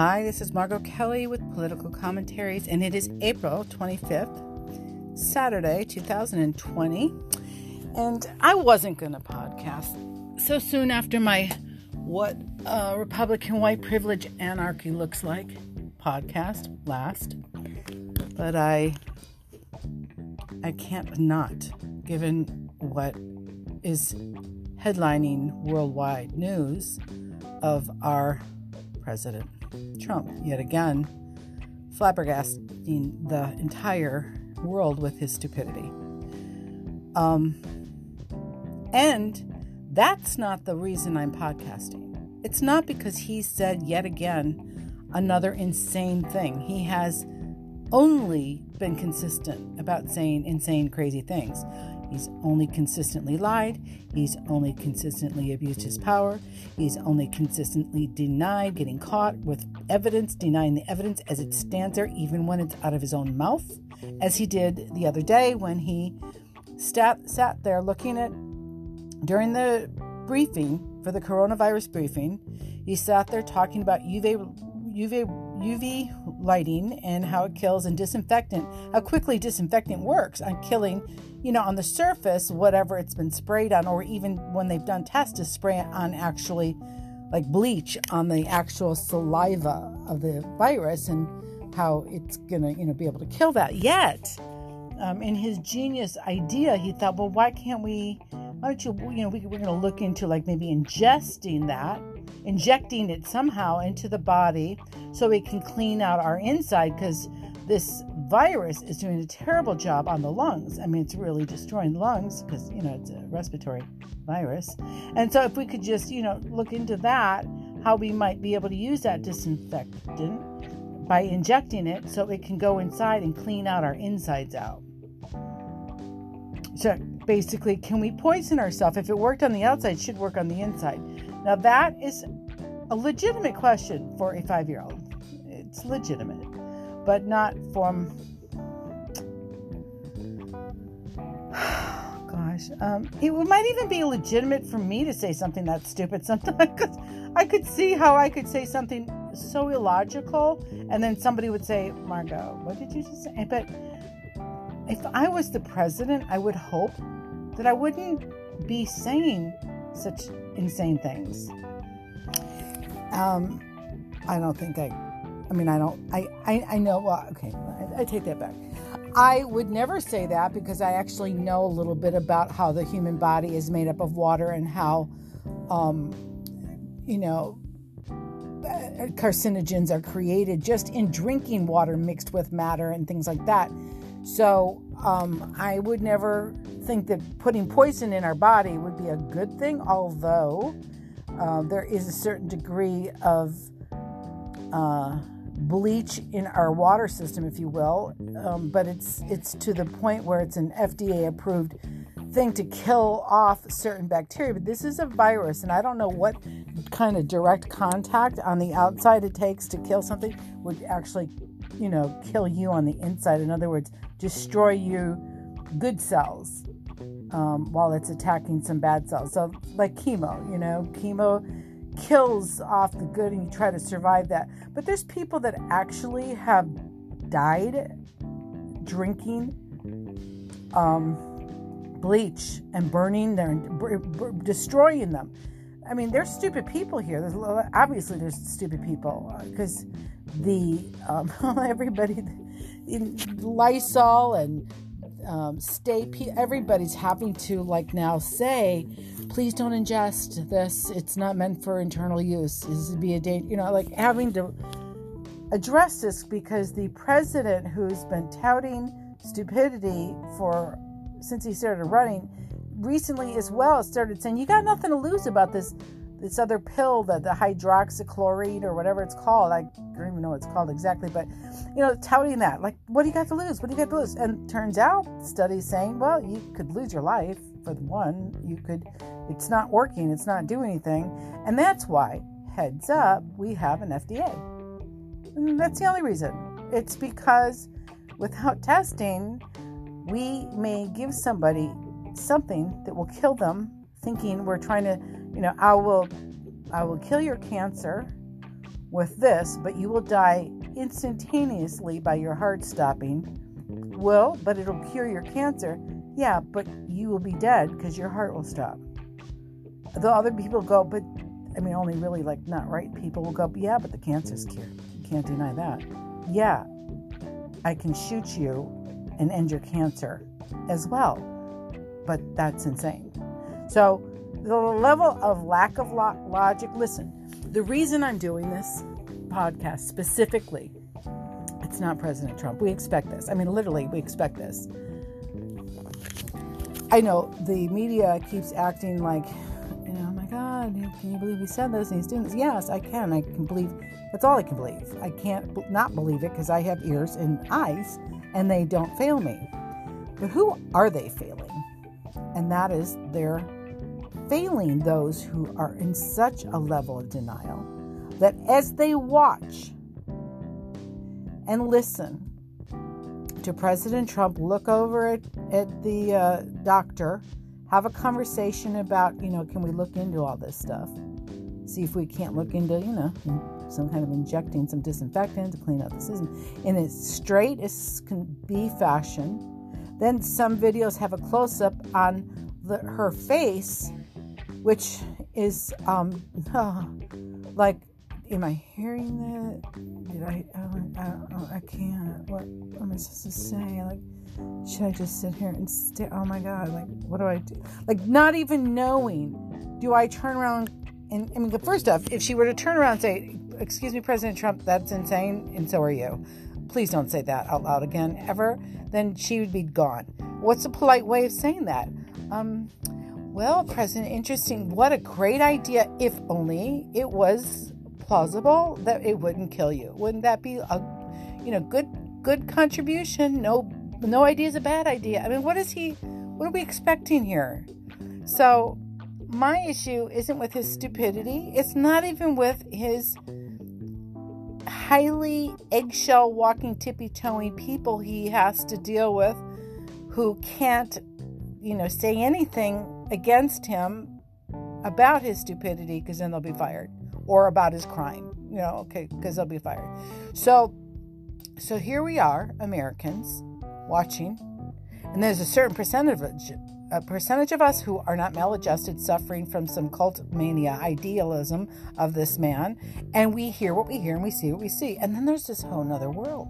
Hi, this is Margot Kelly with Political Commentaries, and it is April 25th, Saturday, 2020, and I wasn't going to podcast so soon after my Republican White Privilege Anarchy Looks Like podcast last, but I can't not, given what is headlining worldwide news of our president, Trump, yet again, flabbergasting the entire world with his stupidity. And that's not the reason I'm podcasting. It's not because he said yet again another insane thing. He has only been consistent about saying insane, crazy things. He's only consistently lied. He's only consistently abused his power. He's only consistently denied getting caught with evidence, denying the evidence as it stands there, even when it's out of his own mouth, as he did the other day when he sat there looking at, during the briefing for the coronavirus briefing, he sat there talking about UV lighting and how it kills, and disinfectant, how quickly disinfectant works on killing, on the surface, whatever it's been sprayed on, or even when they've done tests to spray it on actually like bleach on the actual saliva of the virus, and how it's going to, be able to kill that. Yet, in his genius idea, he thought, well, we're going to look into like maybe injecting it somehow into the body so it can clean out our inside, because this virus is doing a terrible job on the lungs. I mean, it's really destroying lungs because, it's a respiratory virus. And so if we could just, look into that, how we might be able to use that disinfectant by injecting it so it can go inside and clean out our insides out. So basically, can we poison ourselves? If it worked on the outside, it should work on the inside. Now that is a legitimate question for a 5-year-old. It's legitimate, but not from, it might even be legitimate for me to say something that stupid sometimes, because I could see how I could say something so illogical, and then somebody would say, Margot, what did you just say? But if I was the president, I would hope that I wouldn't be saying such insane things. I take that back. I would never say that, because I actually know a little bit about how the human body is made up of water and how, carcinogens are created just in drinking water mixed with matter and things like that. So I would never think that putting poison in our body would be a good thing, although there is a certain degree of bleach in our water system, if you will, but it's to the point where it's an FDA-approved thing to kill off certain bacteria. But this is a virus, and I don't know what kind of direct contact on the outside it takes to kill something would actually kill you on the inside. In other words, destroy you good cells while it's attacking some bad cells. So like chemo, chemo kills off the good and you try to survive that. But there's people that actually have died drinking bleach and burning their, destroying them. I mean, there's stupid people here. There's stupid people, because everybody in Lysol and everybody's having to like now say, please don't ingest this. It's not meant for internal use. This would be a danger, like having to address this, because the president, who's been touting stupidity since he started running, recently as well started saying, you got nothing to lose about this other pill, that the hydroxychloroquine or whatever it's called. I don't even know what it's called exactly, but touting that, like, what do you got to lose? What do you got to lose? And turns out studies saying, well, you could lose your life for one. It's not working. It's not doing anything. And that's why, heads up, we have an FDA. And that's the only reason. It's because without testing, we may give somebody something that will kill them, thinking we're trying to, I will kill your cancer, with this, but you will die instantaneously by your heart stopping. Well, but it'll cure your cancer. Yeah, but you will be dead because your heart will stop. The other people go, but I mean, only really like not right people will go, yeah, but the cancer's cured. You can't deny that. Yeah, I can shoot you and end your cancer as well, but that's insane. So the level of lack of logic, listen, the reason I'm doing this podcast specifically, it's not President Trump. We expect this. I mean, literally, we expect this. I know the media keeps acting like, you know, oh my God, can you believe he said this and he's doing this? Yes, I can. I can believe. That's all I can believe. I can't not believe it because I have ears and eyes and they don't fail me. But who are they failing? And that is they're failing those who are in such a level of denial that as they watch and listen to President Trump look over at the doctor, have a conversation about, you know, can we look into all this stuff? See if we can't look into, you know, some kind of injecting some disinfectant to clean out the system in as straight as can be fashion. Then some videos have a close-up on her face, which is like, am I hearing that? Did I? Oh, I can't. What am I supposed to say? Like, should I just sit here and stare? Oh my God! Like, what do I do? Like, not even knowing, do I turn around? And I mean, the first off, if she were to turn around and say, "Excuse me, President Trump, that's insane," and so are you. Please don't say that out loud again, ever. Then she would be gone. What's a polite way of saying that? Well, President, interesting. What a great idea. If only it was plausible that it wouldn't kill you. Wouldn't that be a, you know, good contribution? No idea is a bad idea. I mean, what are we expecting here? So my issue isn't with his stupidity. It's not even with his highly eggshell walking, tippy-toeing people he has to deal with who can't, you know, say anything against him about his stupidity because then they'll be fired, or about his crime, you know, okay, because they'll be fired. So here we are, Americans, watching, and there's a certain percentage of us who are not maladjusted, suffering from some cult mania idealism of this man, and we hear what we hear and we see what we see. And then there's this whole nother world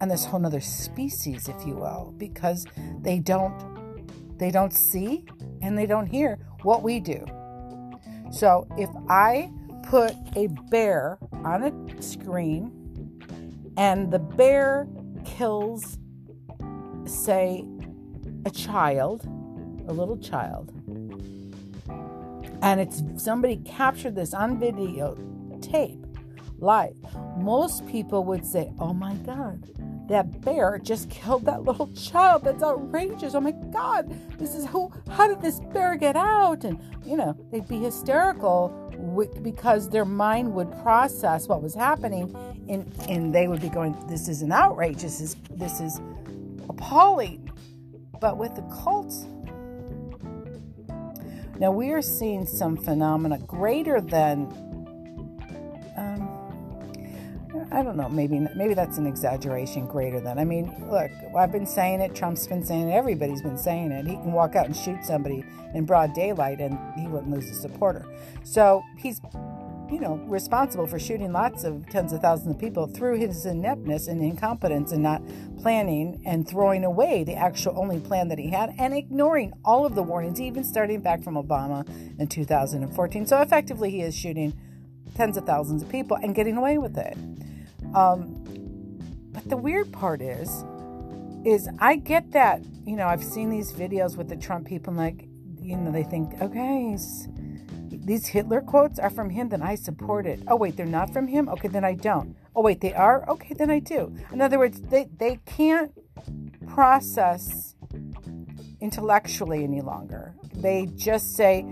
and this whole nother species, if you will, because they don't see and they don't hear what we do. So if I put a bear on a screen and the bear kills, say, a little child, and it's somebody captured this on videotape live, most people would say, oh my God, that bear just killed that little child. That's outrageous. Oh my God, how did this bear get out? And, you know, they'd be hysterical because their mind would process what was happening, and they would be going, this is an outrage. This is appalling. But with the cults, now we are seeing some phenomena greater than, I don't know, maybe that's an exaggeration, greater than. I mean, look, I've been saying it, Trump's been saying it, everybody's been saying it. He can walk out and shoot somebody in broad daylight and he wouldn't lose a supporter. So he's, you know, responsible for shooting lots of tens of thousands of people through his ineptness and incompetence and not planning and throwing away the actual only plan that he had and ignoring all of the warnings, even starting back from Obama in 2014. So effectively, he is shooting tens of thousands of people and getting away with it. But the weird part is I get that, you know, I've seen these videos with the Trump people, and like, you know, they think, okay, these Hitler quotes are from him, then I support it. Oh, wait, they're not from him? Okay, then I don't. Oh, wait, they are? Okay, then I do. In other words, they can't process intellectually any longer. They just say,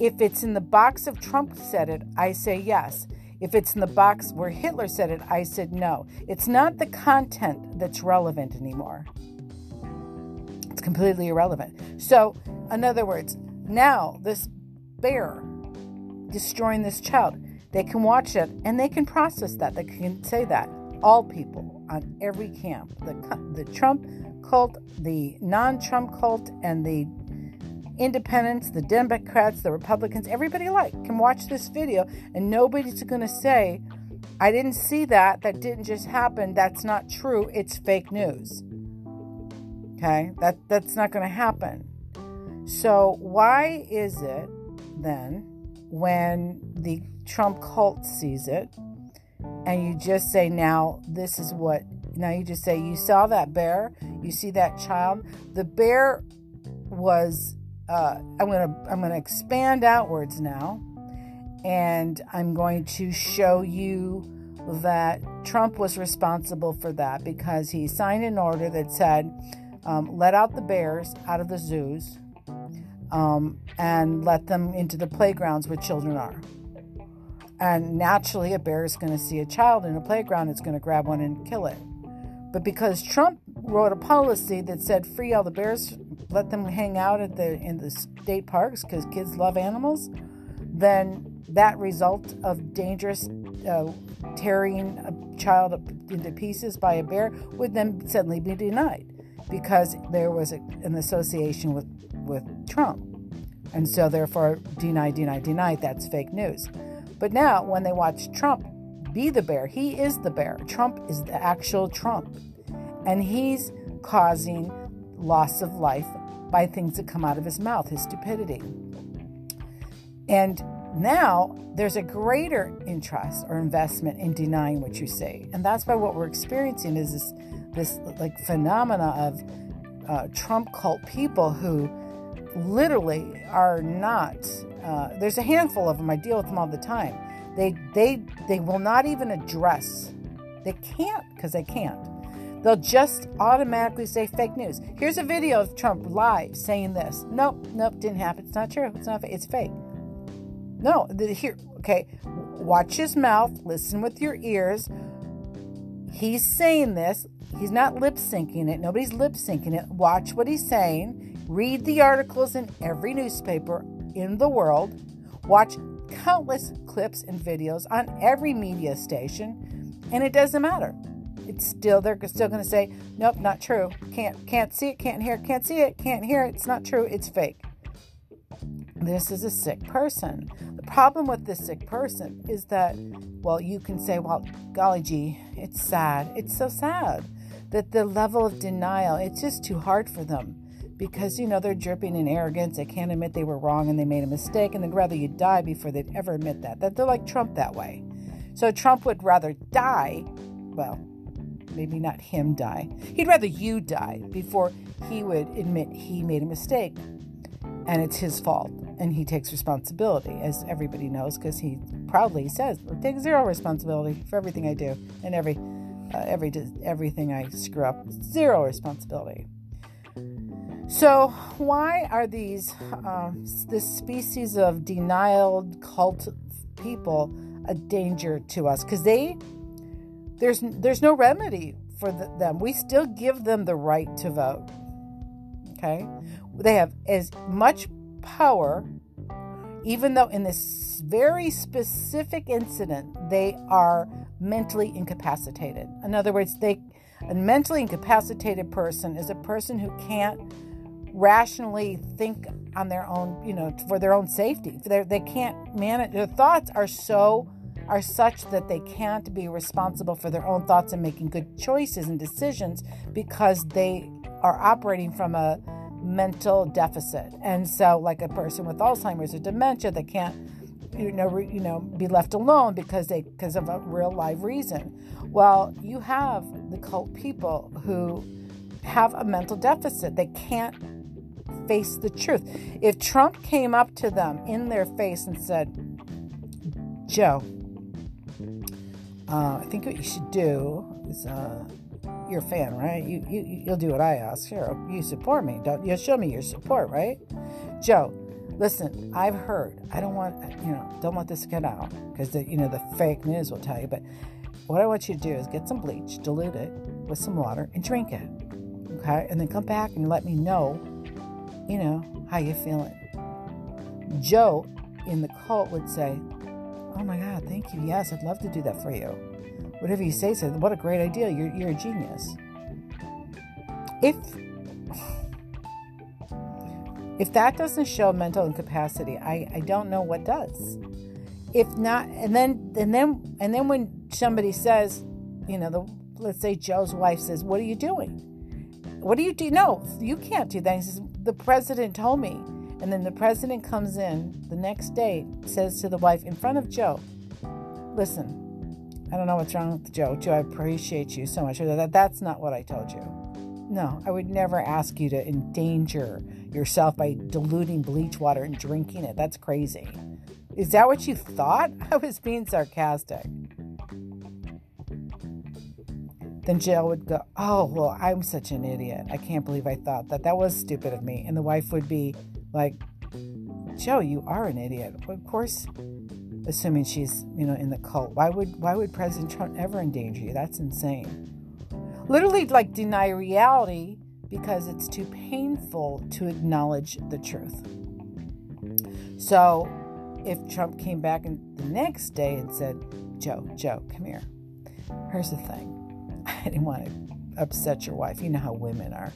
if it's in the box of Trump said it, I say yes. If it's in the box where Hitler said it, I said no. It's not the content that's relevant anymore. It's completely irrelevant. So, in other words, now this bear destroying this child, They can watch it and they can process that. They can say that. All people on every camp, the Trump cult, the non-Trump cult, and the independents, the Democrats, the Republicans, everybody alike can watch this video and nobody's going to say, I didn't see that. That didn't just happen. That's not true. It's fake news. Okay? That's not going to happen. So why is it then when the Trump cult sees it and you just say, now you just say, you saw that bear, you see that child, the bear was, I'm going to expand outwards now. And I'm going to show you that Trump was responsible for that because he signed an order that said, let out the bears out of the zoos and let them into the playgrounds where children are. And naturally, a bear is going to see a child in a playground. It's going to grab one and kill it. But because Trump wrote a policy that said free all the bears, let them hang out at in the state parks because kids love animals, then that result of dangerous tearing a child into pieces by a bear would then suddenly be denied because there was an association with Trump. And so therefore, deny, that's fake news. But now when they watch Trump be the bear, he is the bear. Trump is the actual Trump. And he's causing loss of life by things that come out of his mouth, his stupidity. And now there's a greater interest or investment in denying what you say. And that's why what we're experiencing is this like phenomena of Trump cult people who literally are not, there's a handful of them. I deal with them all the time. They will not even address. They can't because they can't. They'll just automatically say fake news. Here's a video of Trump live saying this. Nope, didn't happen. It's not true. It's not fake. It's fake. No, here, okay, watch his mouth, listen with your ears. He's saying this. He's not lip-syncing it. Nobody's lip-syncing it. Watch what he's saying. Read the articles in every newspaper in the world. Watch countless clips and videos on every media station, and it doesn't matter. They're still going to say, nope, not true. Can't see it, can't hear it, can't see it, can't hear it. It's not true, it's fake. This is a sick person. The problem with this sick person is that, well, you can say, well, golly gee, it's sad. It's so sad that the level of denial, it's just too hard for them because, you know, they're dripping in arrogance. They can't admit they were wrong and they made a mistake and they'd rather you die before they'd ever admit that they're like Trump that way. So Trump would rather die. Well, maybe not him die. He'd rather you die before he would admit he made a mistake. And it's his fault. And he takes responsibility, as everybody knows, because he proudly says, take zero responsibility for everything I do and everything I screw up. Zero responsibility. So why are these this species of denial cult people a danger to us? Because there's no remedy for them. We still give them the right to vote. Okay? They have as much power, even though in this very specific incident, they are mentally incapacitated. In other words, a mentally incapacitated person is a person who can't rationally think on their own, you know, for their own safety. They can't manage. Their thoughts are such that they can't be responsible for their own thoughts and making good choices and decisions because they are operating from a mental deficit. And so like a person with Alzheimer's or dementia, they can't be left alone because of a real live reason. Well, you have the cult people who have a mental deficit. They can't face the truth. If Trump came up to them in their face and said, Joe, I think what you should do is you're a fan, right? You'll do what I ask. Sure, you support me. You'll show me your support, right? Joe, listen, I've heard. I don't want this to get out because the fake news will tell you. But what I want you to do is get some bleach, dilute it with some water, and drink it. Okay, and then come back and let me know, how you feeling. Joe in the cult would say, Oh my God, thank you. Yes, I'd love to do that for you. Whatever you say, so what a great idea. You're a genius. If that doesn't show mental incapacity, I don't know what does. If not, and then when somebody says, let's say Joe's wife says, "What are you doing? What do you do?" No, you can't do that. He says, "The president told me." And then the president comes in the next day, says to the wife in front of Joe, "Listen, I don't know what's wrong with Joe. Joe, I appreciate you so much. That's not what I told you. No, I would never ask you to endanger yourself by diluting bleach water and drinking it. That's crazy. Is that what you thought? I was being sarcastic." Then Joe would go, "Oh, well, I'm such an idiot. I can't believe I thought that. That was stupid of me." And the wife would be like, "Joe, you are an idiot." Of course, assuming she's, in the cult. Why would President Trump ever endanger you? That's insane. Literally, deny reality because it's too painful to acknowledge the truth. So if Trump came back the next day and said, Joe, come here. Here's the thing. I didn't want to upset your wife. You know how women are.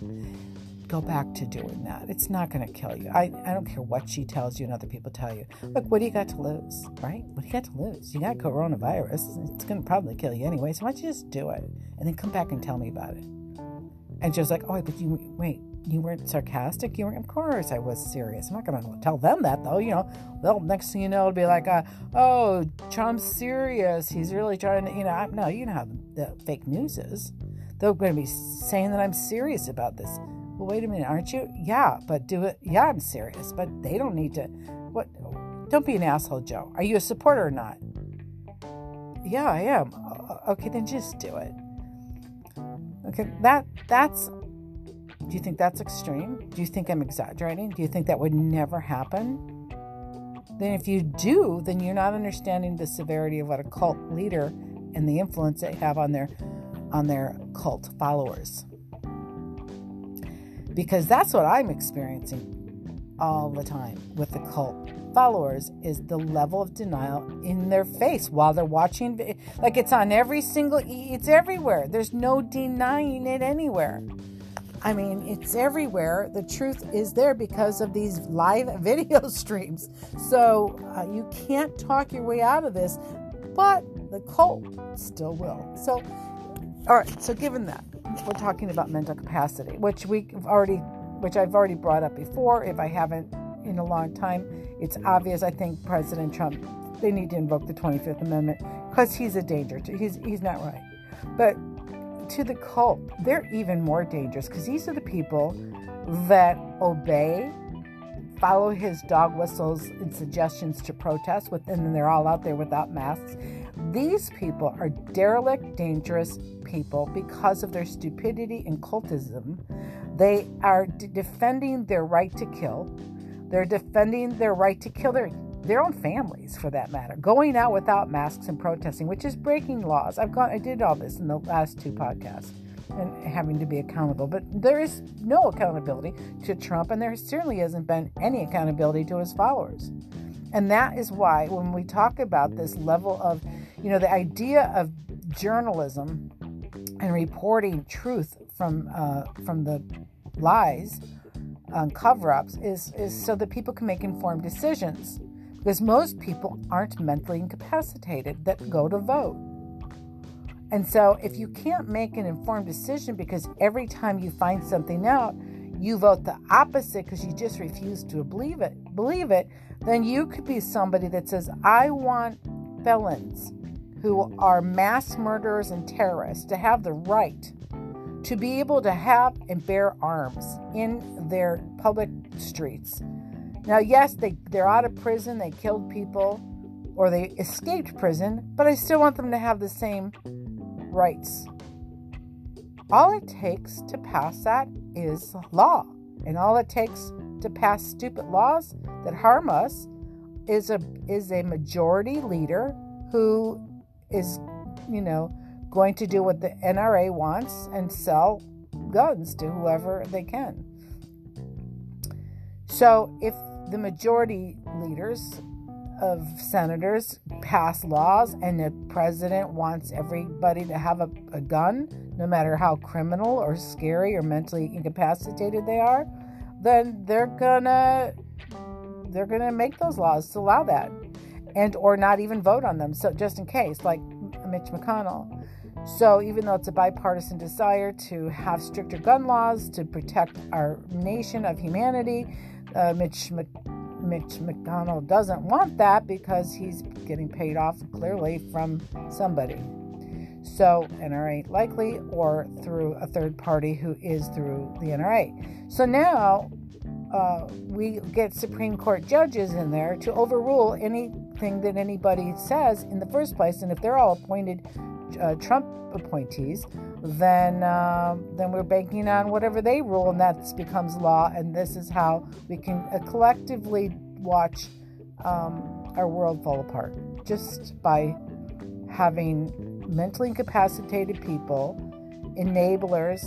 Go back to doing that. It's not going to kill you. I don't care what she tells you and other people tell you. Look, what do you got to lose, right? What do you got to lose? You got coronavirus. It's going to probably kill you anyway, so why don't you just do it? And then come back and tell me about it. And Joe's like, "Oh, but you weren't sarcastic? You weren't?" Of course I was serious. I'm not going to tell them that, though. Next thing you know, it'll be like, "Oh, Trump's serious. He's really trying to, No, you know how the fake news is. They're going to be saying that I'm serious about this. Well, wait a minute, aren't you? Yeah, but do it. Yeah, I'm serious, but they don't need to. What? Don't be an asshole, Joe. Are you a supporter or not? Yeah, I am. Okay, then just do it. Okay, that's. Do you think that's extreme? Do you think I'm exaggerating? Do you think that would never happen? Then if you do, then you're not understanding the severity of what a cult leader and the influence they have on their cult followers. Because that's what I'm experiencing all the time with the cult followers is the level of denial in their face while they're watching. Like it's on it's everywhere. There's no denying it anywhere. I mean, it's everywhere. The truth is there because of these live video streams. So you can't talk your way out of this, but the cult still will. So, all right. So given that, we're talking about mental capacity, which I've already brought up before. If I haven't in a long time, it's obvious. I think President Trump, they need to invoke the 25th Amendment because he's a danger. He's not right. But to the cult, they're even more dangerous because these are the people that obey, follow his dog whistles and suggestions to protest, and then they're all out there without masks. These people are derelict, dangerous people because of their stupidity and cultism. They are defending their right to kill. They're defending their right to kill their own families, for that matter. Going out without masks and protesting, which is breaking laws. I did all this in the last two podcasts. And having to be accountable. But there is no accountability to Trump, and there certainly hasn't been any accountability to his followers. And that is why when we talk about this level of, the idea of journalism and reporting truth from the lies on cover-ups is so that people can make informed decisions. Because most people aren't mentally incapacitated that go to vote. And so if you can't make an informed decision because every time you find something out, you vote the opposite because you just refuse to believe it, then you could be somebody that says, "I want felons who are mass murderers and terrorists to have the right to be able to have and bear arms in their public streets." Now, yes, they're out of prison, they killed people, or they escaped prison, but I still want them to have the same rights. All it takes to pass that is law, and all it takes to pass stupid laws that harm us is a majority leader who is, going to do what the NRA wants and sell guns to whoever they can. So if the majority leaders of senators pass laws, and the president wants everybody to have a gun, no matter how criminal or scary or mentally incapacitated they are, then they're gonna make those laws to allow that, and or not even vote on them. So just in case, like Mitch McConnell. So even though it's a bipartisan desire to have stricter gun laws to protect our nation of humanity, Mitch McConnell doesn't want that because he's getting paid off clearly from somebody. So NRA likely, or through a third party who is through the NRA. So now we get Supreme Court judges in there to overrule anything that anybody says in the first place. And if they're all appointed Trump appointees, then we're banking on whatever they rule, and that becomes law. And this is how we can collectively watch our world fall apart, just by having mentally incapacitated people, enablers,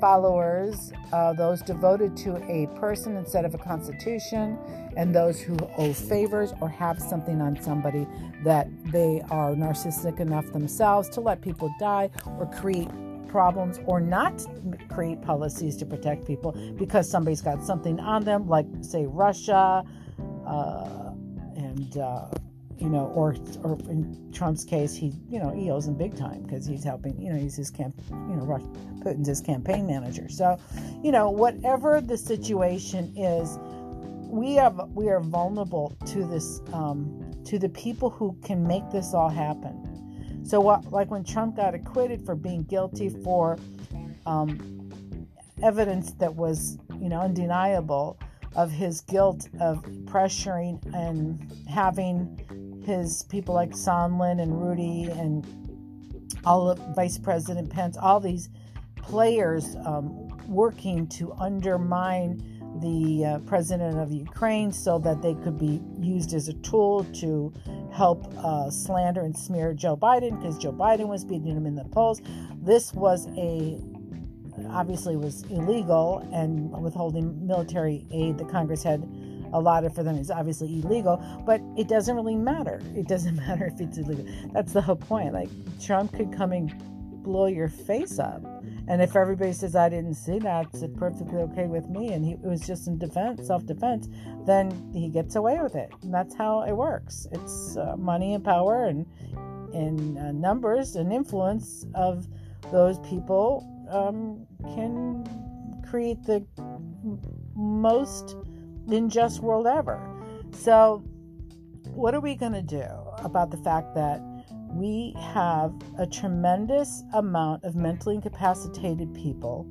followers, those devoted to a person instead of a constitution, and those who owe favors or have something on somebody that they are narcissistic enough themselves to let people die or create problems or not create policies to protect people because somebody's got something on them, like, say, Russia, or in Trump's case, he owes him big time because he's helping, he's his Putin's his campaign manager. So, whatever the situation is, we are vulnerable to this, to the people who can make this all happen. So like when Trump got acquitted for being guilty for, evidence that was, undeniable of his guilt of pressuring and having his people like Sondland and Rudy and all of Vice President Pence, all these players working to undermine the president of Ukraine so that they could be used as a tool to help slander and smear Joe Biden because Joe Biden was beating him in the polls. This was obviously was illegal, and withholding military aid that Congress had allotted for them is obviously illegal, but it doesn't really matter. It doesn't matter if it's illegal. That's the whole point. Like, Trump could come and blow your face up, and if everybody says, I didn't see that, it's perfectly okay with me, and it was just in defense, self-defense, then he gets away with it. And that's how it works. It's money and power and numbers and influence of those people can create the most unjust world ever. So what are we going to do about the fact that we have a tremendous amount of mentally incapacitated people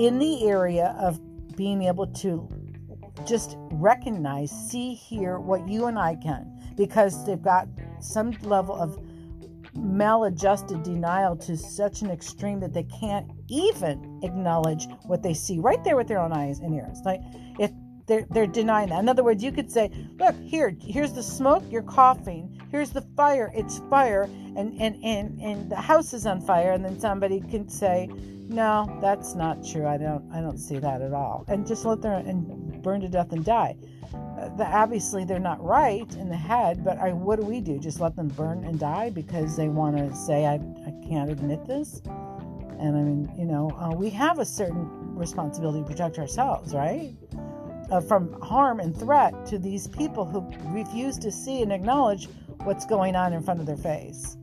in the area of being able to just recognize, see, hear what you and I can, because they've got some level of maladjusted denial to such an extreme that they can't even acknowledge what they see right there with their own eyes and ears. Like, if they're denying that. In other words, you could say, look, here's the smoke, you're coughing, here's the fire, it's fire, and the house is on fire, and then somebody can say, no, that's not true, I don't see that at all, and just let them and burn to death and die. Obviously they're not right in the head, but what do we do? Just let them burn and die because they want to say, I can't admit this? And I mean, we have a certain responsibility to protect ourselves, right? From harm and threat to these people who refuse to see and acknowledge what's going on in front of their face.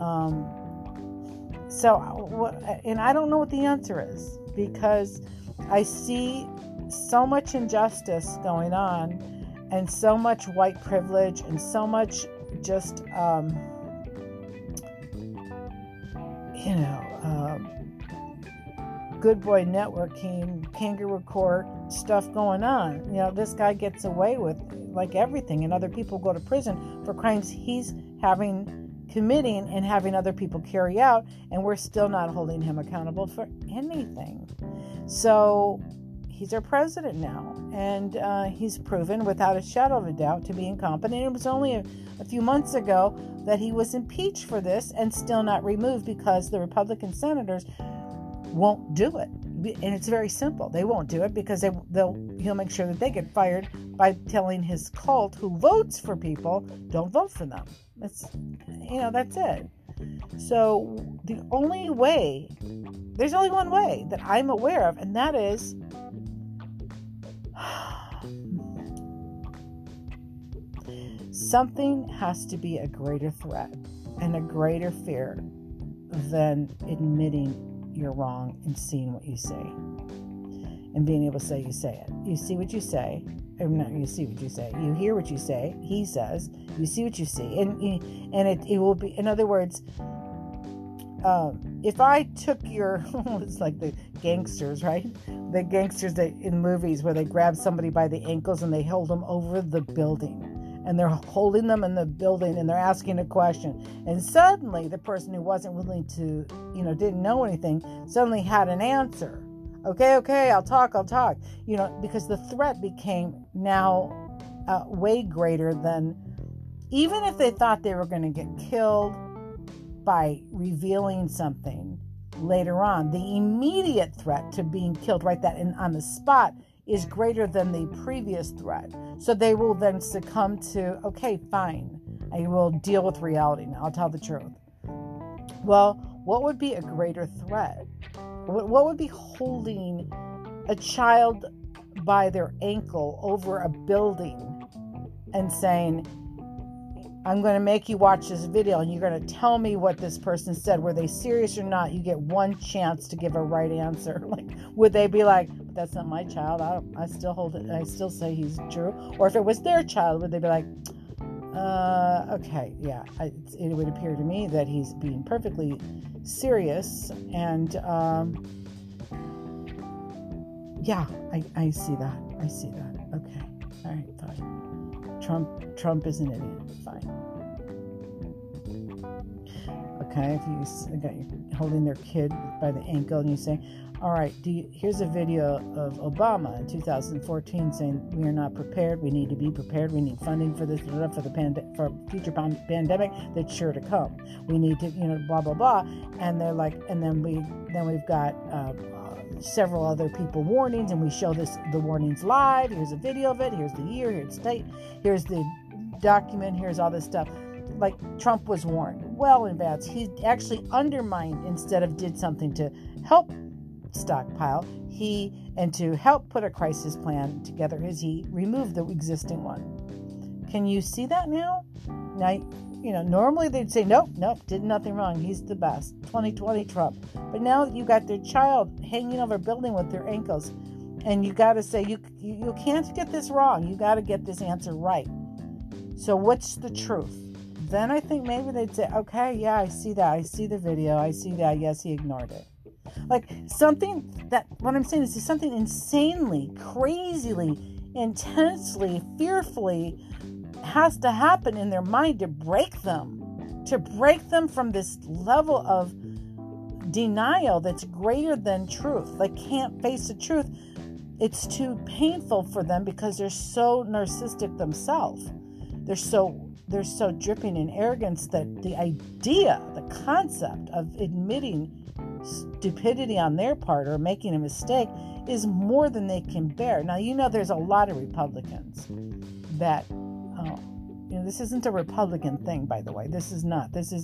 So I don't know what the answer is, because I see so much injustice going on, and so much white privilege, and so much just, good boy networking, kangaroo court stuff going on. This guy gets away with like everything, and other people go to prison for crimes he's committing and having other people carry out, and we're still not holding him accountable for anything. So he's our president now, and he's proven without a shadow of a doubt to be incompetent. It was only a few months ago that he was impeached for this and still not removed because the Republican senators won't do it. and it's very simple. They won't do it because he'll make sure that they get fired by telling his cult who votes for people, don't vote for them. That's it. So there's only one way that I'm aware of, and that is something has to be a greater threat and a greater fear than admitting you're wrong and seeing what you say and being able to say you say it. You see what you say. You hear what you say. He says. You see what you see. And it will be, in other words, if I took your, it's like the gangsters, right? The gangsters that in movies where they grab somebody by the ankles and they hold them over the building. And they're holding them in the building and they're asking a question. And suddenly the person who wasn't willing to, didn't know anything, suddenly had an answer. Okay, I'll talk. Because the threat became now way greater than, even if they thought they were going to get killed by revealing something later on, the immediate threat to being killed right that and on the spot is greater than the previous threat. So they will then succumb to, okay, fine, I will deal with reality now. I'll tell the truth. Well, what would be a greater threat? What would be holding a child by their ankle over a building and saying, I'm going to make you watch this video and you're going to tell me what this person said. Were they serious or not? You get one chance to give a right answer. Like, would they be like, that's not my child. I still hold it. I still say he's true. Or if it was their child, would they be like, okay, yeah. It would appear to me that he's being perfectly serious. And, yeah, I see that. Okay. All right, fine. Trump is an idiot. Fine. Okay. If you're holding their kid by the ankle and you say, all right, here's a video of Obama in 2014 saying we are not prepared. We need to be prepared. We need funding for this, for future pandemic that's sure to come. We need to, blah blah blah. And they're like, and then we've got several other people warnings, and we show the warnings live. Here's a video of it. Here's the year. Here's the date. Here's the document. Here's all this stuff. Like Trump was warned well in advance. He actually undermined instead of did something to help stockpile and to help put a crisis plan together as he removed the existing one. Can you see that now? Now, normally they'd say, nope, did nothing wrong. He's the best. 2020 Trump. But now you got their child hanging over a building with their ankles, and you got to say, you can't get this wrong. You got to get this answer right. So what's the truth? Then I think maybe they'd say, okay, yeah, I see that. I see the video. I see that. Yes, he ignored it. Like what I'm saying is something insanely, crazily, intensely, fearfully has to happen in their mind to break them from this level of denial that's greater than truth. They can't face the truth. It's too painful for them because they're so narcissistic themselves. They're so dripping in arrogance that the idea, the concept of admitting stupidity on their part or making a mistake is more than they can bear. Now, there's a lot of Republicans that, this isn't a Republican thing, by the way. This is not. There's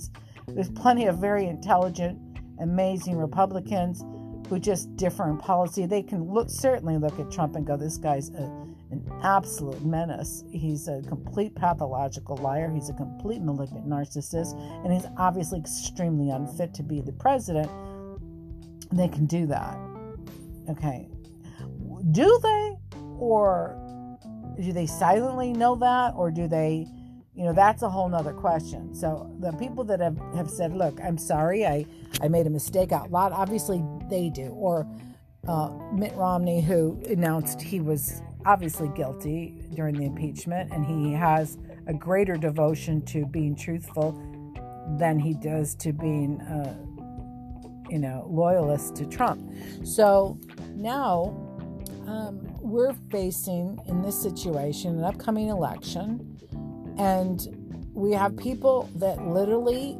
plenty of very intelligent, amazing Republicans who just differ in policy. They can certainly look at Trump and go, this guy's an absolute menace. He's a complete pathological liar. He's a complete malignant narcissist. And he's obviously extremely unfit to be the president. They can do that. Okay. Do they? Or do they silently know that? Or do they, that's a whole nother question. So the people that have said, look, I'm sorry, I made a mistake out loud. Obviously they do. Or Mitt Romney, who announced he was obviously guilty during the impeachment, and he has a greater devotion to being truthful than he does to being loyalist to Trump. So now we're facing in this situation an upcoming election, and we have people that literally,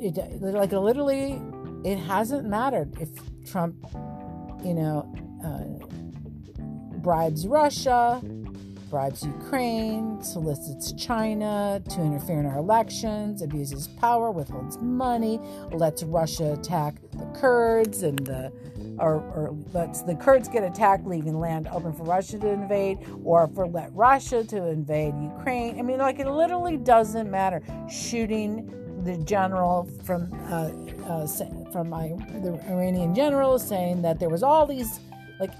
it hasn't mattered if Trump bribes Russia, bribes Ukraine, solicits China to interfere in our elections, abuses power, withholds money, lets Russia attack the Kurds, or lets the Kurds get attacked, leaving land open for Russia to invade, or let Russia to invade Ukraine. I mean, it literally doesn't matter. Shooting the general from the Iranian general, saying that there was all these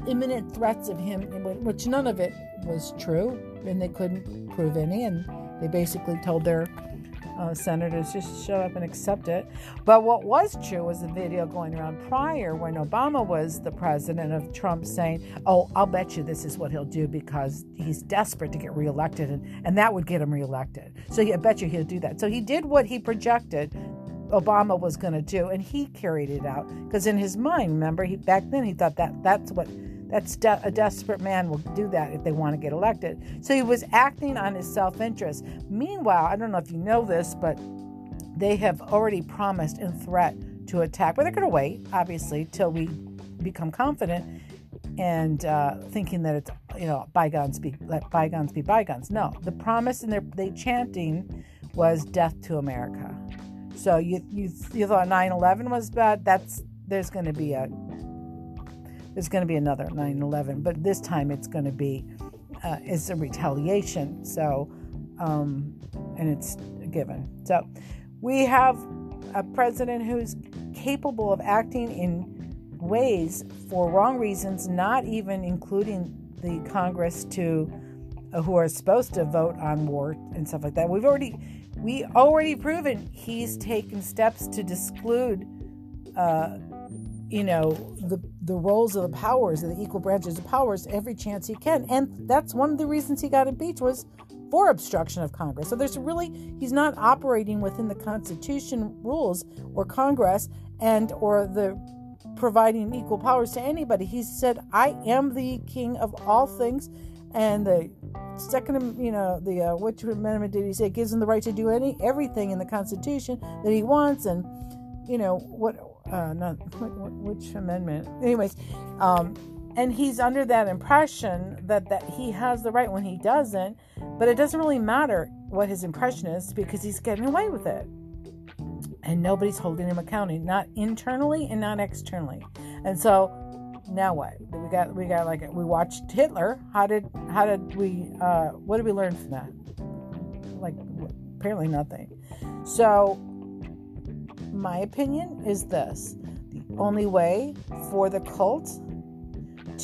imminent threats of him, which none of it was true, and they couldn't prove any, and they basically told their senators just shut up and accept it. But what was true was a video going around prior when Obama was the president of Trump saying, oh, I'll bet you this is what he'll do because he's desperate to get reelected, and that would get him reelected. So I bet you he'll do that. So he did what he projected Obama was going to do, and he carried it out because in his mind, remember, back then he thought a desperate man will do that if they want to get elected. So he was acting on his self-interest. Meanwhile, I don't know if you know this, but they have already promised and threat to attack. But they're going to wait, obviously, till we become confident and thinking that it's bygones be bygones. No, the promise and they chanting was death to America. So you thought 9/11 was bad? There's going to be another 9/11, but this time it's going to be it's a retaliation. So and it's a given. So we have a president who's capable of acting in ways for wrong reasons, not even including the Congress who are supposed to vote on war and stuff like that. We already proven he's taken steps to disclude, the roles of the powers, of the equal branches of powers, every chance he can. And that's one of the reasons he got impeached was for obstruction of Congress. So he's not operating within the Constitution rules or Congress or the providing equal powers to anybody. He said, I am the king of all things. And the second, which amendment did he say? It gives him the right to do everything in the Constitution that he wants. And, which amendment? Anyways, and he's under that impression that he has the right when he doesn't. But it doesn't really matter what his impression is because he's getting away with it. And nobody's holding him accountable, not internally and not externally. And so now what? We watched Hitler. What did we learn from that? Apparently nothing. So my opinion is this. The only way for the cult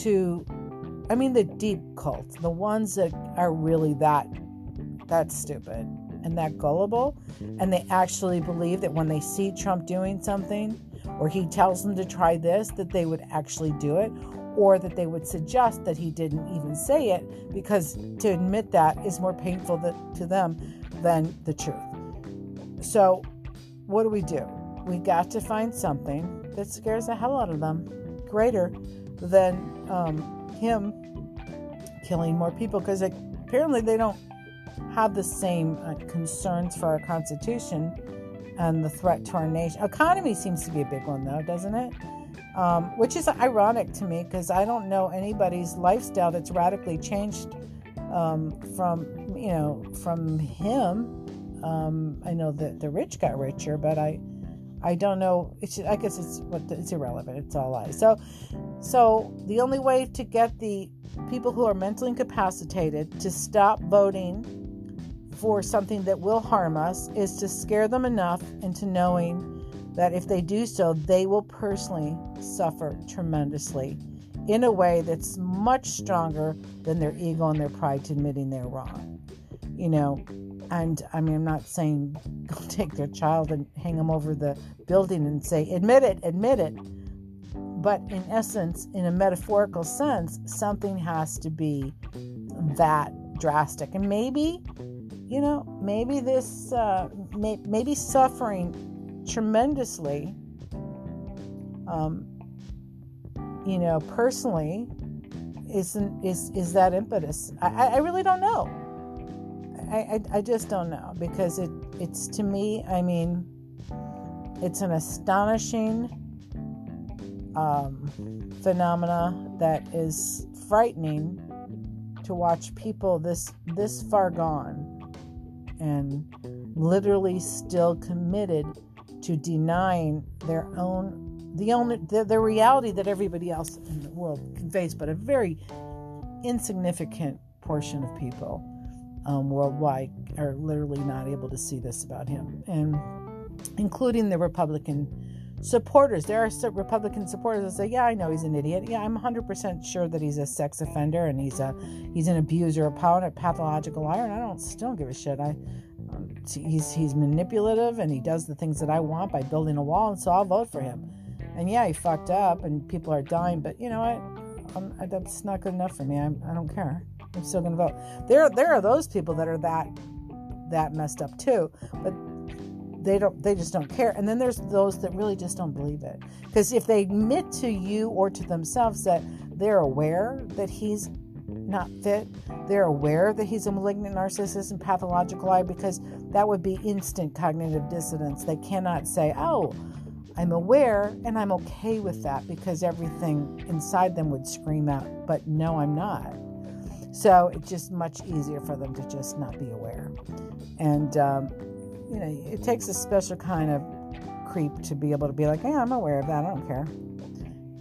the deep cult, the ones that are really that stupid and that gullible, and they actually believe that when they see Trump doing something, or he tells them to try this, that they would actually do it, or that they would suggest that he didn't even say it, because to admit that is more painful to them than the truth. So what do? We got to find something that scares the hell out of them, greater than him killing more people, because apparently they don't have the same concerns for our Constitution and the threat to our nation. Economy seems to be a big one, though, doesn't it? Which is ironic to me because I don't know anybody's lifestyle that's radically changed from him. I know that the rich got richer, but I don't know. I guess it's irrelevant. It's all lies. So the only way to get the people who are mentally incapacitated to stop voting for something that will harm us is to scare them enough into knowing that if they do so, they will personally suffer tremendously in a way that's much stronger than their ego and their pride to admitting they're wrong. And I mean, I'm not saying go take their child and hang them over the building and say, admit it. But in essence, in a metaphorical sense, something has to be that drastic. And maybe this, maybe suffering tremendously, personally, is that impetus? I really don't know. I just don't know because it's to me. I mean, it's an astonishing phenomena that is frightening to watch people this far gone and literally still committed to denying their own the reality that everybody else in the world can face, but a very insignificant portion of people worldwide are literally not able to see this about him, and including the Republican supporters. There are some Republican supporters that say, yeah, I know he's an idiot. Yeah, I'm 100% sure that he's a sex offender and he's an abuser, a pathological liar, and I don't give a shit. He's manipulative and he does the things that I want by building a wall, and so I'll vote for him. And yeah, he fucked up and people are dying, but you know what? That's not good enough for me. I don't care. I'm still going to vote. There are those people that are that messed up too, but they just don't care. And then there's those that really just don't believe it. Because if they admit to you or to themselves that they're aware that he's not fit, they're aware that he's a malignant narcissist and pathological liar, because that would be instant cognitive dissonance. They cannot say, oh, I'm aware and I'm okay with that, because everything inside them would scream out, but no, I'm not. So it's just much easier for them to just not be aware. And, you know, it takes a special kind of creep to be able to be like, yeah, I'm aware of that. I don't care.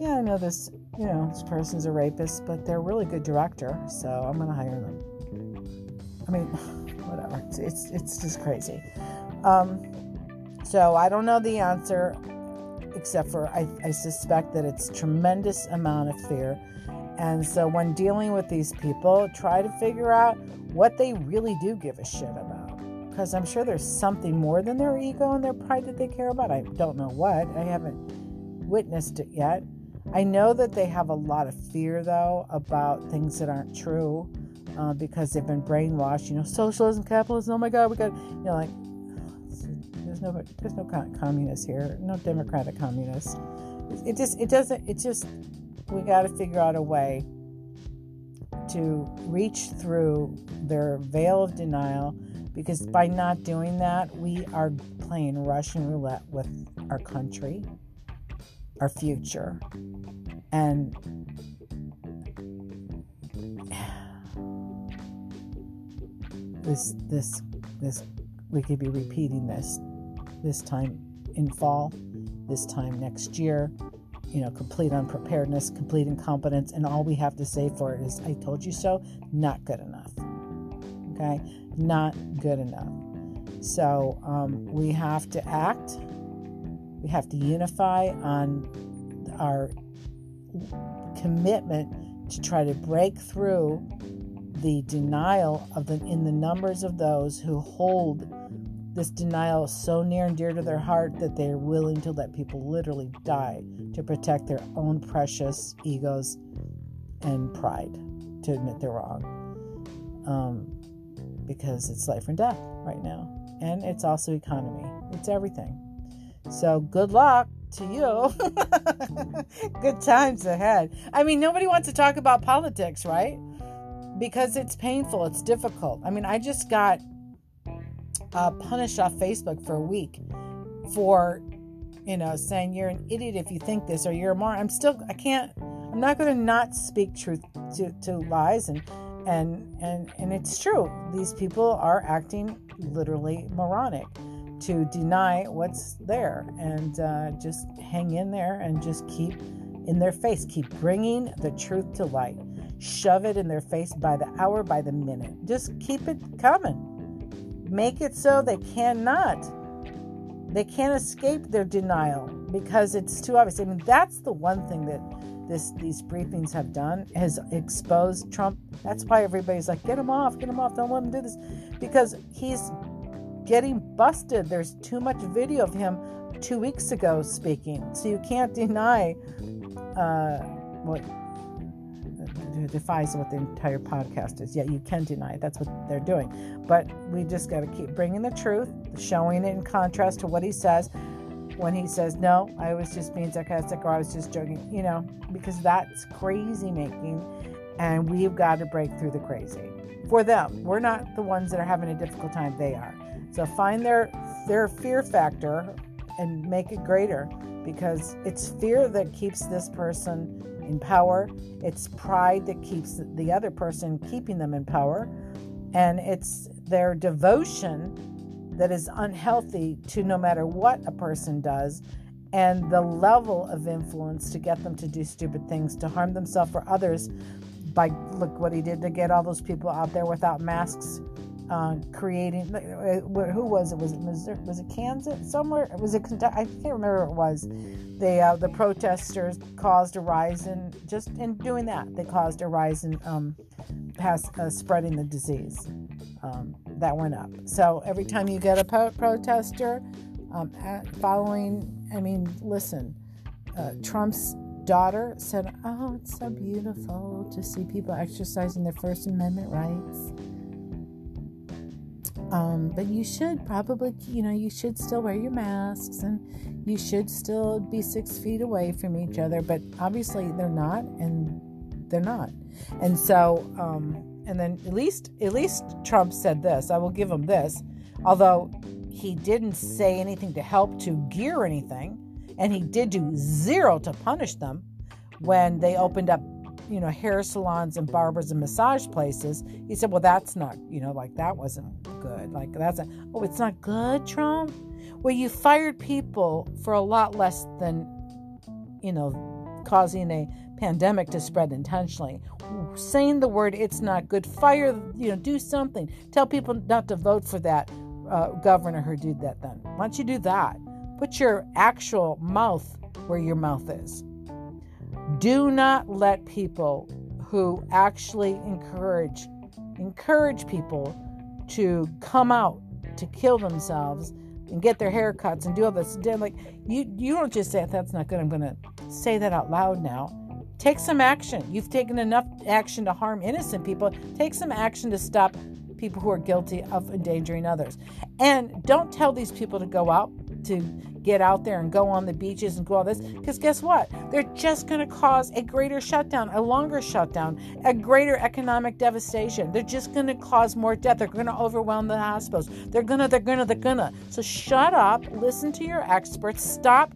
Yeah, I know this, you know, this person's a rapist, but they're a really good director, so I'm going to hire them. I mean, whatever. It's just crazy. So I don't know the answer, except for I suspect that it's tremendous amount of fear. And so when dealing with these people, try to figure out what they really do give a shit about. Because I'm sure there's something more than their ego and their pride that they care about. I don't know what. I haven't witnessed it yet. I know that they have a lot of fear, though, about things that aren't true, because they've been brainwashed. You know, socialism, capitalism, oh my God, we got, you know, like, there's no communists here, no democratic communists. We got to figure out a way to reach through their veil of denial, because by not doing that, we are playing Russian roulette with our country, our future, and this we could be repeating this time in fall, this time next year. You know, complete unpreparedness, complete incompetence, and all we have to say for it is, I told you so, not good enough. Okay? Not good enough. So we have to act. We have to unify on our commitment to try to break through the denial in the numbers of those who hold this denial so near and dear to their heart that they're willing to let people literally die to protect their own precious egos and pride to admit they're wrong. Because it's life and death right now. And it's also economy. It's everything. So good luck to you. Good times ahead. I mean, nobody wants to talk about politics, right? Because it's painful. It's difficult. I mean, I just got punished off Facebook for a week for, you know, saying you're an idiot if you think this, or you're a moron. I'm not going to not speak truth to lies. And it's true. These people are acting literally moronic to deny what's there, and just hang in there and just keep in their face, keep bringing the truth to light, shove it in their face by the hour, by the minute, just keep it coming. Make it so they can't escape their denial, because it's too obvious. I mean, that's the one thing that these briefings have done, has exposed Trump. That's why everybody's like, get him off, don't let him do this, because he's getting busted. There's too much video of him 2 weeks ago speaking, so you can't deny what defies what the entire podcast is. Yeah, you can deny it. That's what they're doing. But we just got to keep bringing the truth, showing it in contrast to what he says. When he says, no, I was just being sarcastic, or I was just joking, you know, because that's crazy making. And we've got to break through the crazy for them. We're not the ones that are having a difficult time. They are. So find their fear factor and make it greater because it's fear that keeps this person in power. It's pride that keeps the other person keeping them in power. And it's their devotion that is unhealthy to no matter what a person does, and the level of influence to get them to do stupid things, to harm themselves or others by, look what he did to get all those people out there without masks, creating, who was it? Was it Missouri? Was it Kansas? Somewhere? Was it Kentucky? I can't remember what it was. The protesters caused a rise in, just in doing that, they caused a rise in spreading the disease. That went up. So every time you get a protester, listen, Trump's daughter said, "Oh, it's so beautiful to see people exercising their First Amendment rights. But you should probably, you should still wear your masks and you should still be 6 feet away from each other." But obviously they're not. And so, and then at least Trump said this, I will give him this, although he didn't say anything to help to gear anything, and he did do zero to punish them when they opened up, hair salons and barbers and massage places. He said, "Well, that's not, that wasn't good. Like it's not good, Trump. Well, you fired people for a lot less than, causing a pandemic to spread intentionally. Saying the word it's not good, fire, do something. Tell people not to vote for that governor who did that then. Why don't you do that? Put your actual mouth where your mouth is. Do not let people who actually encourage people to come out to kill themselves and get their haircuts and do all this. Like you don't just say that's not good. I'm going to say that out loud now. Take some action. You've taken enough action to harm innocent people. Take some action to stop people who are guilty of endangering others. And don't tell these people to go out, to get out there and go on the beaches and go all this, because guess what? They're just going to cause a greater shutdown, a longer shutdown, a greater economic devastation. They're just going to cause more death. They're going to overwhelm the hospitals. They're going to. So shut up, listen to your experts, stop,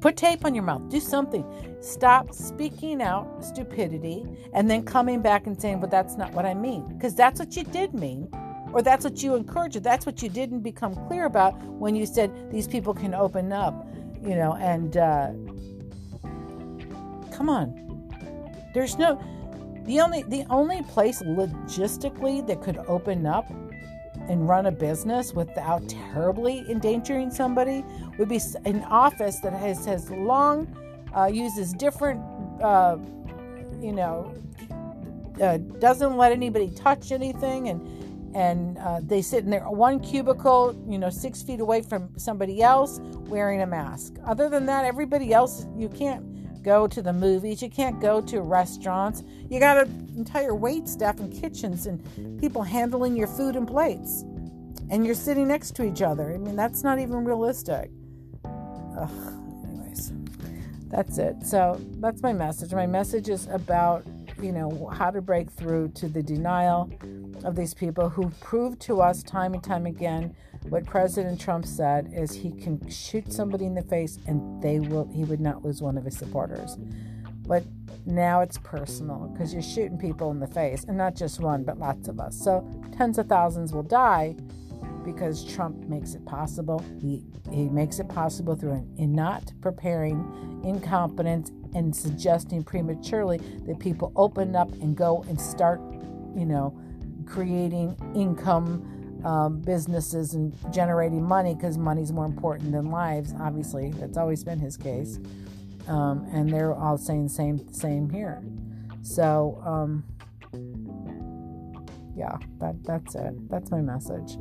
put tape on your mouth, do something. Stop speaking out stupidity and then coming back and saying, "But that's not what I mean," because that's what you did mean. Or that's what you encouraged. That's what you didn't become clear about when you said these people can open up, and come on. There's no, the only place logistically that could open up and run a business without terribly endangering somebody would be an office that has long uses different, doesn't let anybody touch anything, and they sit in their one cubicle, 6 feet away from somebody else wearing a mask. Other than that, everybody else, you can't go to the movies. You can't go to restaurants. You got an entire wait staff and kitchens and people handling your food and plates. And you're sitting next to each other. I mean, that's not even realistic. Anyways, that's it. So that's my message. My message is about, how to break through to the denial of these people who proved to us time and time again what President Trump said is he can shoot somebody in the face and he would not lose one of his supporters. But now it's personal because you're shooting people in the face, and not just one, but lots of us. So tens of thousands will die because Trump makes it possible. He makes it possible through in not preparing, incompetence, and suggesting prematurely that people open up and go and start, creating income, businesses and generating money, because money's more important than lives. Obviously, that's always been his case. And they're all saying same here. So, that's it. That's my message.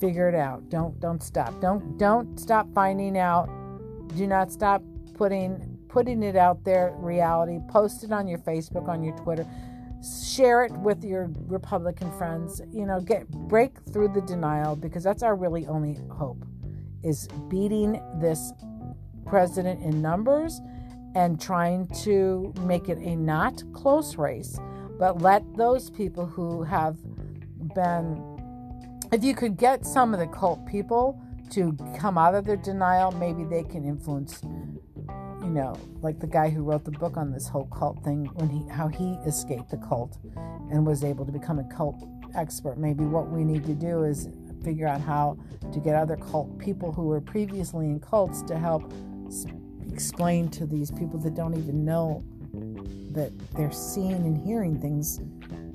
Figure it out. Don't stop. Don't stop finding out. Do not stop putting it out there. Reality. Post it on your Facebook, on your Twitter. Share it with your Republican friends. Break through the denial, because that's our really only hope, is beating this president in numbers and trying to make it a not close race. But let those people who have been, if you could get some of the cult people to come out of their denial, maybe they can influence, you know, like the guy who wrote the book on this whole cult thing, how he escaped the cult and was able to become a cult expert. Maybe what we need to do is figure out how to get other cult people who were previously in cults to help explain to these people that don't even know that they're seeing and hearing things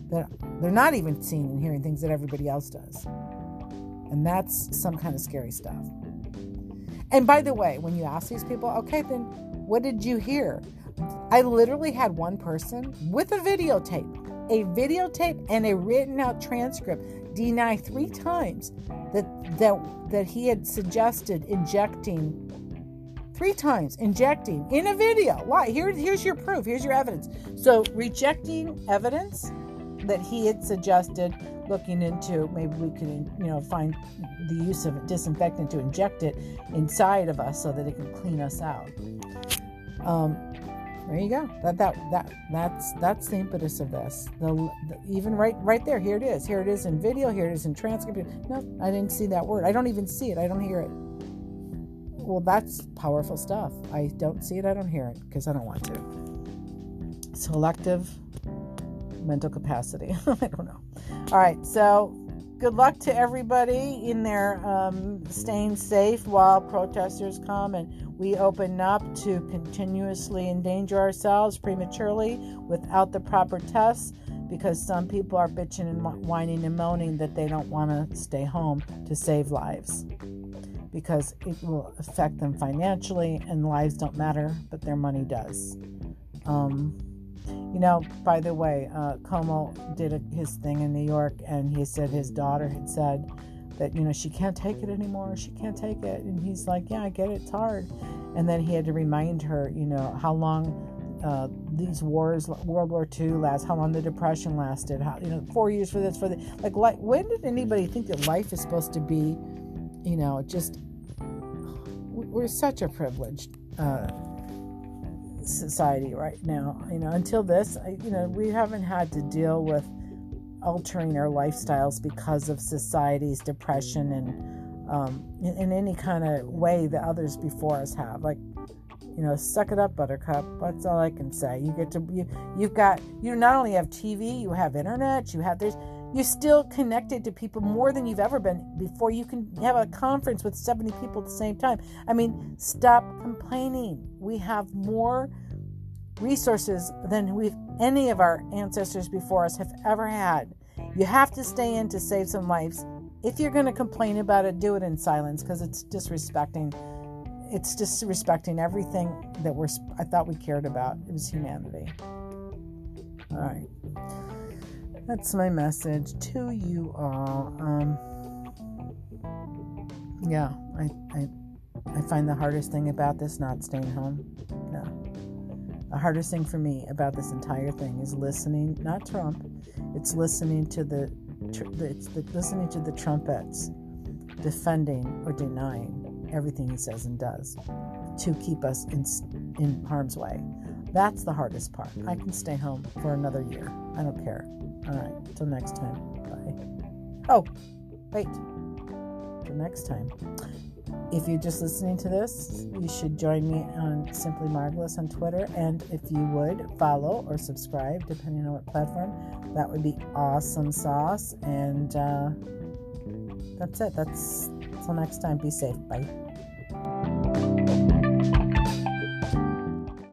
that they're not even seeing and hearing things that everybody else does. And that's some kind of scary stuff. And by the way, when you ask these people, okay, then what did you hear? I literally had one person with a videotape and a written out transcript deny 3 times that he had suggested injecting in a video. Why? Here's your proof. Here's your evidence. So rejecting evidence that he had suggested, looking into maybe we could, you know, find the use of disinfectant to inject it inside of us so that it can clean us out. There you go. That's the impetus of this. Even right there. Here it is. Here it is in video. Here it is in transcript. No, I didn't see that word. I don't even see it. I don't hear it. Well, that's powerful stuff. I don't see it. I don't hear it because I don't want to. Selective mental capacity. I don't know. All right. So good luck to everybody in there staying safe while protesters come and we open up to continuously endanger ourselves prematurely without the proper tests, because some people are bitching and whining and moaning that they don't want to stay home to save lives, because it will affect them financially, and lives don't matter, but their money does. You know, by the way, Cuomo did his thing in New York, and he said his daughter had said that, you know, she can't take it anymore. She can't take it. And he's like, yeah, I get it. It's hard. And then he had to remind her, you know, how long these wars, World War II last, how long the Depression lasted, how, you know, 4 years for this, for that. Like, when did anybody think that life is supposed to be, you know, just, we're such a privileged society right now, you know, until this, you know, we haven't had to deal with altering our lifestyles because of society's depression and in any kind of way that others before us have. Like, you know, suck it up, buttercup. That's all I can say. You get to, you not only have TV, you have internet, you have this. You're still connected to people more than you've ever been before. You can have a conference with 70 people at the same time. I mean, stop complaining. We have more resources than any of our ancestors before us have ever had. You have to stay in to save some lives. If you're going to complain about it, do it in silence, because it's disrespecting. It's disrespecting everything that I thought we cared about. It was humanity. All right. That's my message to you all. Yeah, I find the hardest thing about this not staying home. No. The hardest thing for me about this entire thing is listening, not Trump. It's listening to listening to the Trumpets defending or denying everything he says and does to keep us in harm's way. That's the hardest part. I can stay home for another year. I don't care. All right, till next time. Bye. Oh, wait. Till next time. If you're just listening to this, you should join me on Simply Marvelous on Twitter. And if you would, follow or subscribe, depending on what platform. That would be awesome sauce. And that's it. That's till next time. Be safe. Bye.